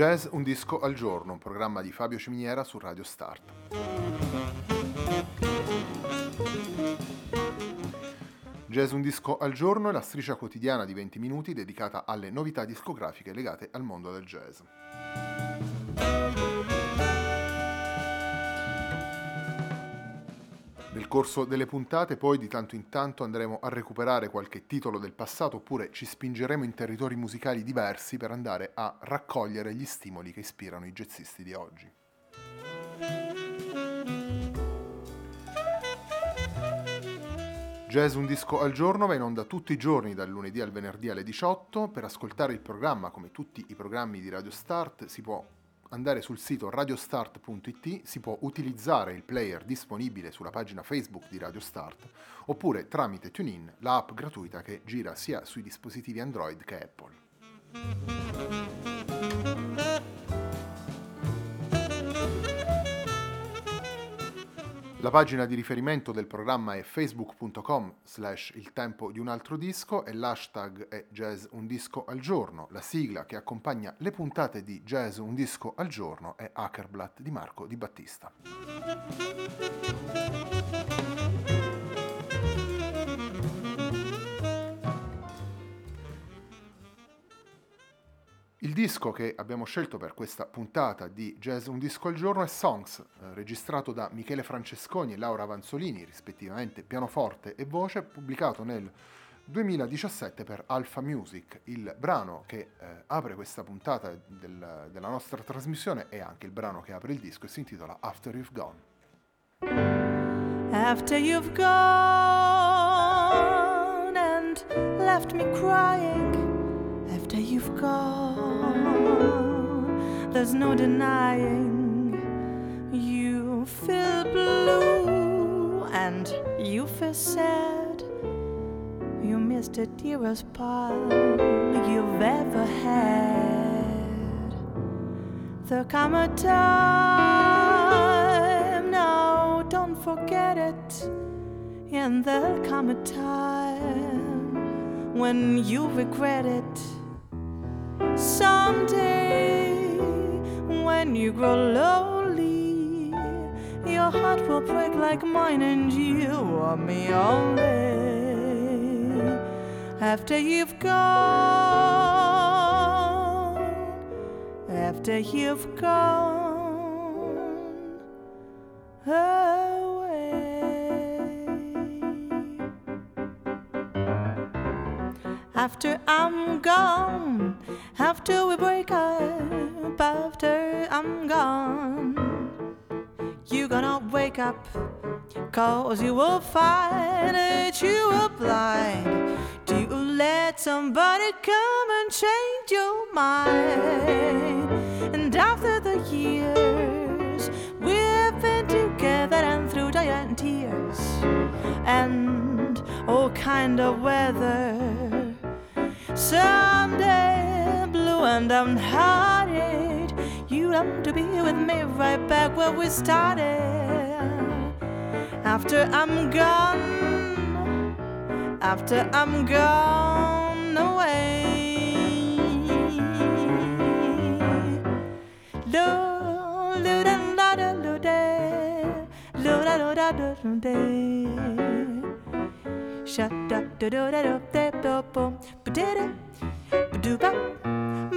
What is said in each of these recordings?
Jazz Un Disco al Giorno, un programma di Fabio Ciminiera su Radio Start. Jazz Un Disco al Giorno è la striscia quotidiana di 20 minuti dedicata alle novità discografiche legate al mondo del jazz. Nel corso delle puntate poi di tanto in tanto andremo a recuperare qualche titolo del passato oppure ci spingeremo in territori musicali diversi per andare a raccogliere gli stimoli che ispirano i jazzisti di oggi. Jazz Un Disco al Giorno va in onda tutti i giorni dal lunedì al venerdì alle 18. Per ascoltare il programma, come tutti i programmi di Radio Start, si può andare sul sito radiostart.it, si può utilizzare il player disponibile sulla pagina Facebook di Radio Start, oppure tramite TuneIn, la app gratuita che gira sia sui dispositivi Android che Apple. La pagina di riferimento del programma è facebook.com/iltempodiunaltrodisco e l'hashtag è Jazz Un Disco al Giorno. La sigla che accompagna le puntate di Jazz Un Disco al Giorno è Hackerblatt di Marco Di Battista. Il disco che abbiamo scelto per questa puntata di Jazz Un Disco al Giorno è Songs, registrato da Michele Francesconi e Laura Vanzolini, rispettivamente pianoforte e voce, pubblicato nel 2017 per Alpha Music. Il brano che apre questa puntata della nostra trasmissione è anche il brano che apre il disco e si intitola After You've Gone. After you've gone and left me crying. After you've gone, there's no denying you feel blue and you feel sad. You missed the dearest part you've ever had. There'll come a time, now don't forget it. And there'll come a time when you regret it. Someday, when you grow lonely, your heart will break like mine and you want me only. After you've gone, after you've gone away. After I'm gone, after we break up, after I'm gone, you're gonna wake up, cause you will find that you were blind. Do you let somebody come and change your mind? And after the years we've been together and through giant tears and all kind of weather, someday and I'm hearted, you have to be with me right back where we started. After I'm gone, after I'm gone away. Lo lo da da da lo da, lo da lo da da lo da. Sha da da da da da da bum, ba da da, do ba. To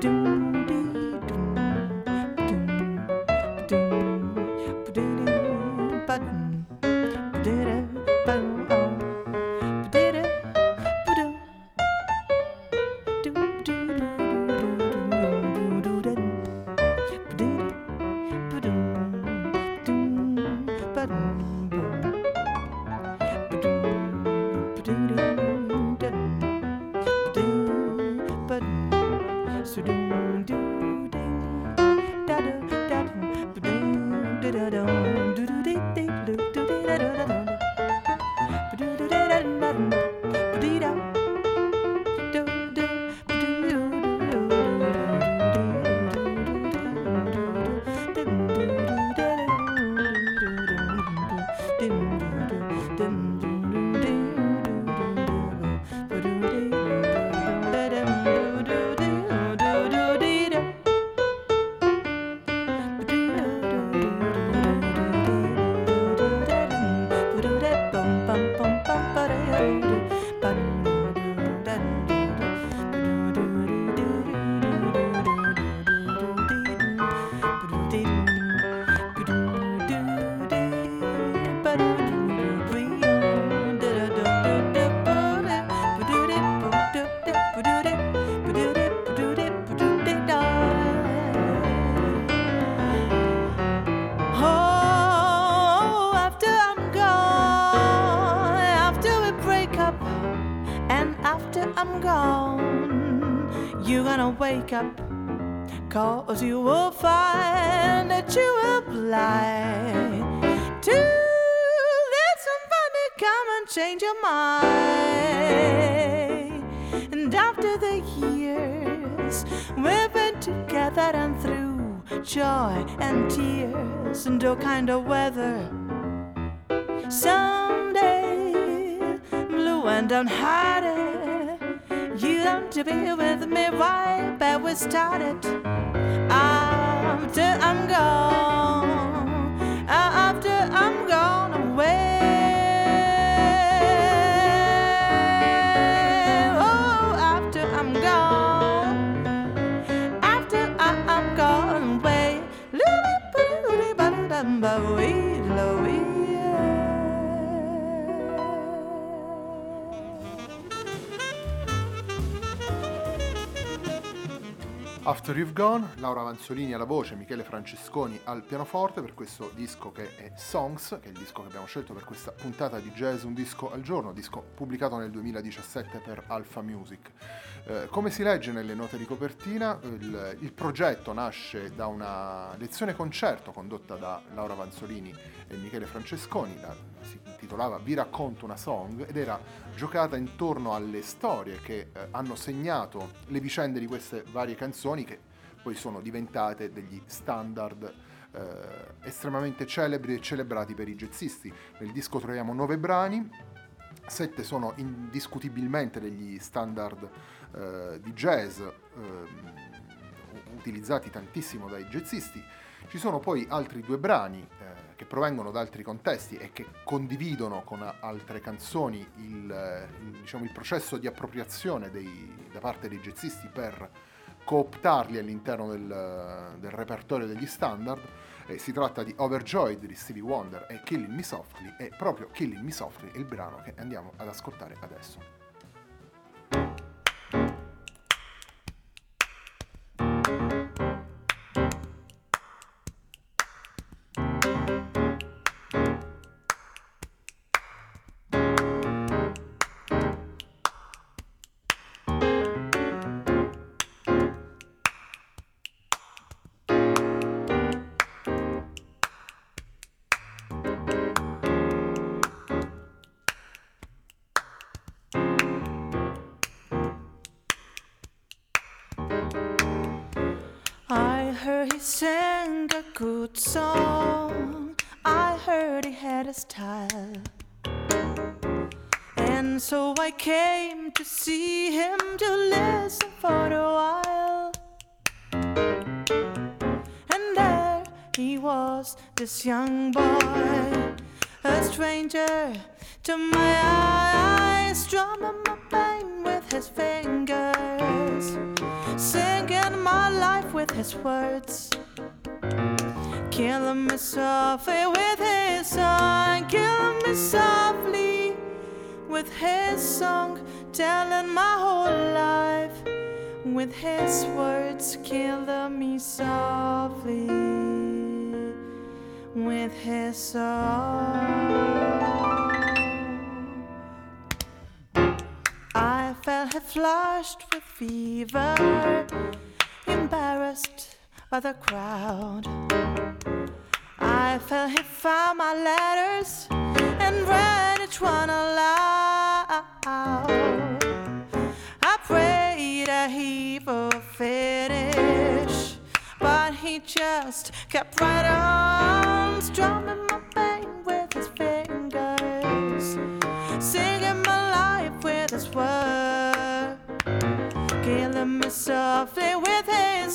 dum ding dum dum dum ba da ba da ba da. I'm gone, you're gonna wake up, 'cause you will find that you will lie to let somebody come and change your mind. And after the years we've been together and through joy and tears and all kind of weather, someday, blue and unhardy, you don't to be with me right where we started. After I'm gone, after I'm gone away, oh, after I'm gone, after I'm gone away, Louie. After You've Gone, Laura Vanzolini alla voce, Michele Francesconi al pianoforte per questo disco che è Songs, che è il disco che abbiamo scelto per questa puntata di Jazz Un Disco al Giorno, disco pubblicato nel 2017 per Alpha Music. Come si legge nelle note di copertina, il progetto nasce da una lezione concerto condotta da Laura Vanzolini e Michele Francesconi, si intitolava Vi racconto una song, ed era giocata intorno alle storie che hanno segnato le vicende di queste varie canzoni, che poi sono diventate degli standard estremamente celebri e celebrati per i jazzisti. Nel disco troviamo 9 brani, 7 sono indiscutibilmente degli standard di jazz utilizzati tantissimo dai jazzisti. Ci sono poi altri 2 brani che provengono da altri contesti e che condividono con altre canzoni il processo di appropriazione da parte dei jazzisti per cooptarli all'interno del repertorio degli standard. Si tratta di Overjoyed di Stevie Wonder e Killing Me Softly, e proprio Killing Me Softly è il brano che andiamo ad ascoltare adesso. Sang a good song, I heard he had a style, and so I came to see him to listen for a while. And there he was, this young boy, a stranger to my eyes, drumming my pain with his fingers, singing my life with his words, killing me softly with his song, killing me softly with his song, telling my whole life with his words, killing me softly with his song. I felt he flushed with fever, embarrassed by the crowd. I felt he found my letters and read each one aloud. I prayed that he would finish, but he just kept right on, strumming my pain with his fingers, singing my life with his words, killing me softly with his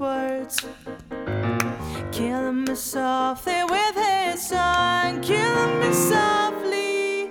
backwards. Killing me softly with his song, killing me softly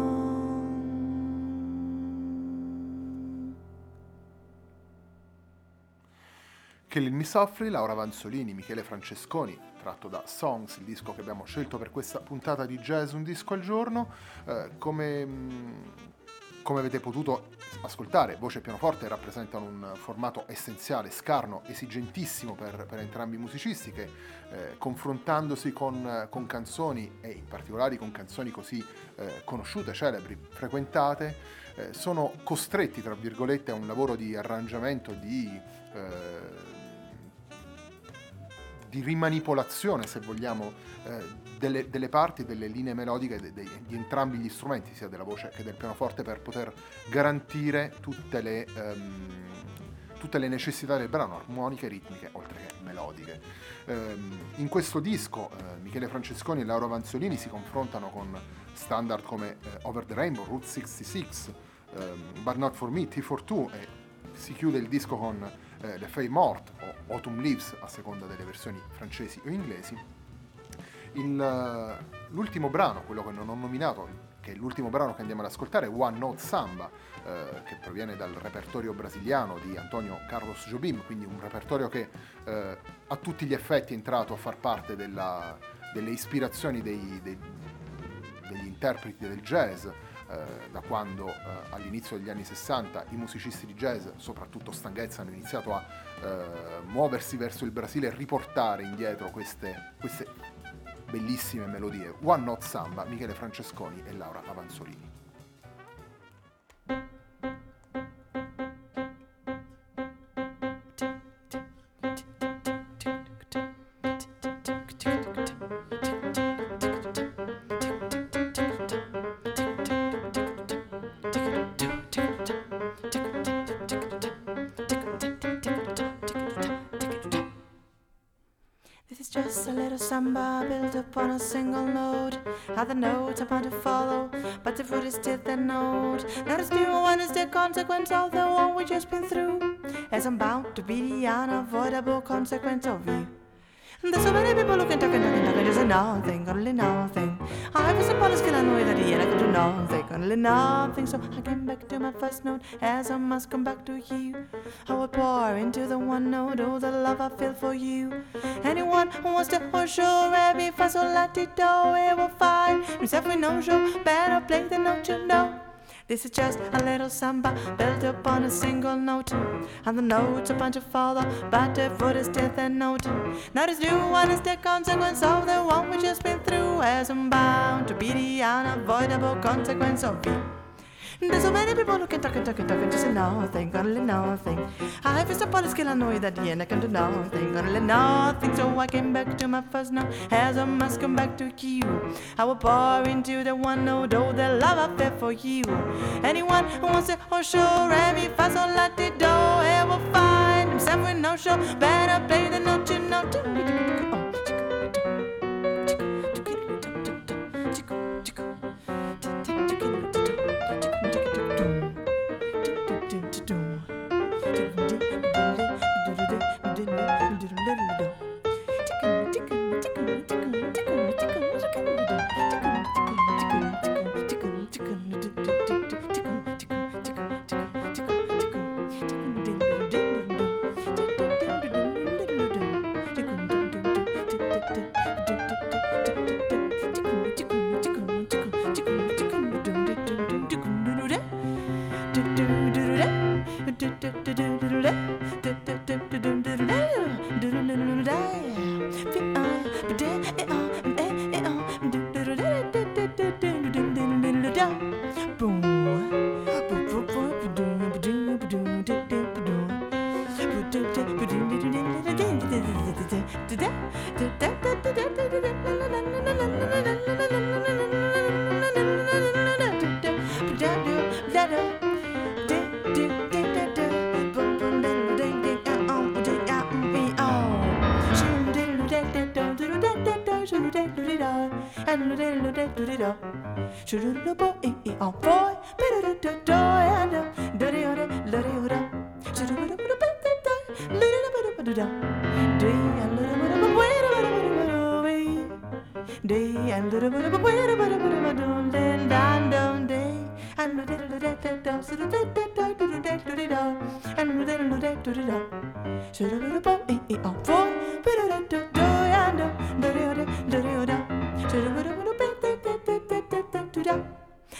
Killing Me Softly, Laura Vanzolini, Michele Francesconi, tratto da Songs, il disco che abbiamo scelto per questa puntata di Jazz Un Disco al Giorno. Come avete potuto ascoltare, voce e pianoforte rappresentano un formato essenziale, scarno, esigentissimo per entrambi i musicisti che confrontandosi con canzoni e in particolare con canzoni così conosciute, celebri, frequentate, sono costretti, tra virgolette, a un lavoro di arrangiamento, di rimanipolazione, se vogliamo, delle parti, delle linee melodiche di entrambi gli strumenti, sia della voce che del pianoforte, per poter garantire tutte le necessità del brano, armoniche, ritmiche, oltre che melodiche. In questo disco Michele Francesconi e Laura Vanzolini si confrontano con standard come Over the Rainbow, Route 66, But Not For Me, T42, e si chiude il disco con Le Feuilles Mortes o Autumn Leaves, a seconda delle versioni francesi o inglesi. L'ultimo brano, quello che non ho nominato, che è l'ultimo brano che andiamo ad ascoltare, One Note Samba, che proviene dal repertorio brasiliano di Antonio Carlos Jobim, quindi un repertorio che a tutti gli effetti è entrato a far parte delle ispirazioni degli interpreti del jazz, da quando all'inizio degli anni 60 i musicisti di jazz, soprattutto Stanghezza, hanno iniziato a muoversi verso il Brasile e riportare indietro queste bellissime melodie. One Note Samba, Michele Francesconi e Laura Vanzolini. Samba built upon a single note. Other notes are bound to follow, but the root is still the note. Not a stable one is the consequence of the one we just been through, as I'm bound to be the unavoidable consequence of you. And there's so many people who can talk and talk and talk and just say nothing, only nothing. I was a polyskill, I know that the end I could do nothing, only nothing. So I came back to my first note, as I must come back to you. I will pour into the one note all the love I feel for you. Anyone who wants to unsure every fossil latito, it will find himself with no show, better play the note you know. This is just a little samba built upon a single note, and the note's a bunch of follow, but the foot is still the note. Not as new one is the consequence of the one we just been through, as I'm bound to be the unavoidable consequence of you. There's so many people who can talk and talk and talk and just say nothing, only nothing. I faced a polyskill, I know that the end I can do nothing, only nothing. So I came back to my first note, as I must come back to you. I will pour into the one note, all the love I felt for you. Anyone who wants it, oh sure, every fast on latido, I will find himself with no show, better play the note you know.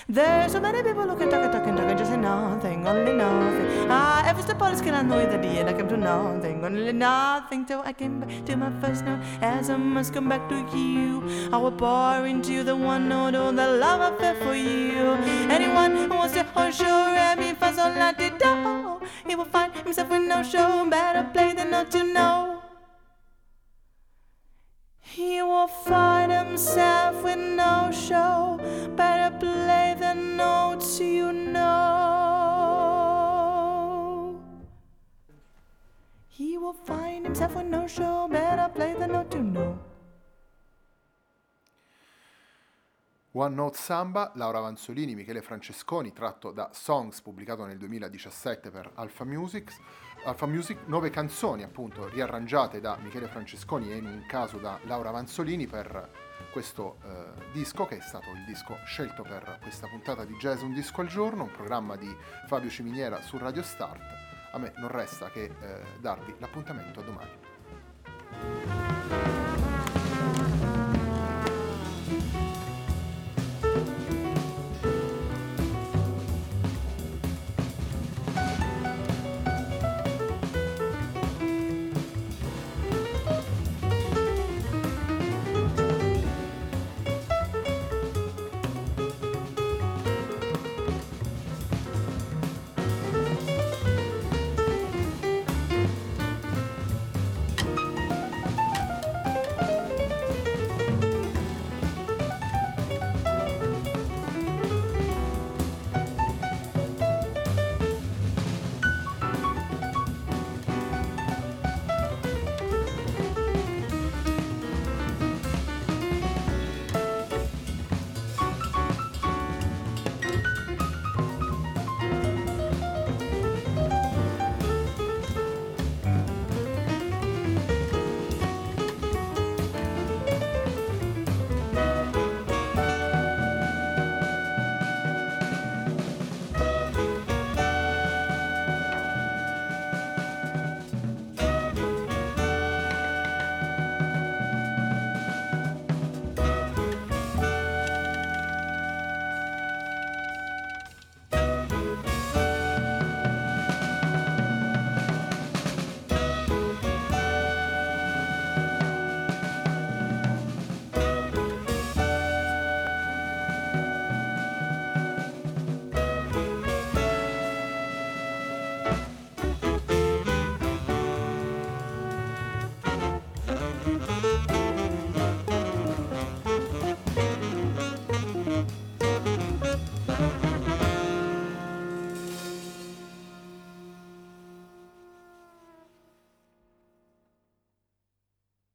There's so many people who can talk and just say nothing, only nothing. I every step on the scale I know it at the end I come to nothing, only nothing. Till I came back to my first note, as I must come back to you. I will pour into the one note all the love I felt for you. Anyone who wants to hold sure at me for so long to do, he will find himself with no show. Better play than not to know. He will find himself with no show. Better play the notes you know. He will find himself with no show. Better play the note you know. One Note Samba, Laura Vanzolini, Michele Francesconi, tratto da Songs, pubblicato nel 2017 per Alpha Music, 9 canzoni appunto riarrangiate da Michele Francesconi e in un caso da Laura Vanzolini per questo disco, che è stato il disco scelto per questa puntata di Jazz Un Disco al Giorno, un programma di Fabio Ciminiera su Radio Start. A me non resta che darvi l'appuntamento a domani.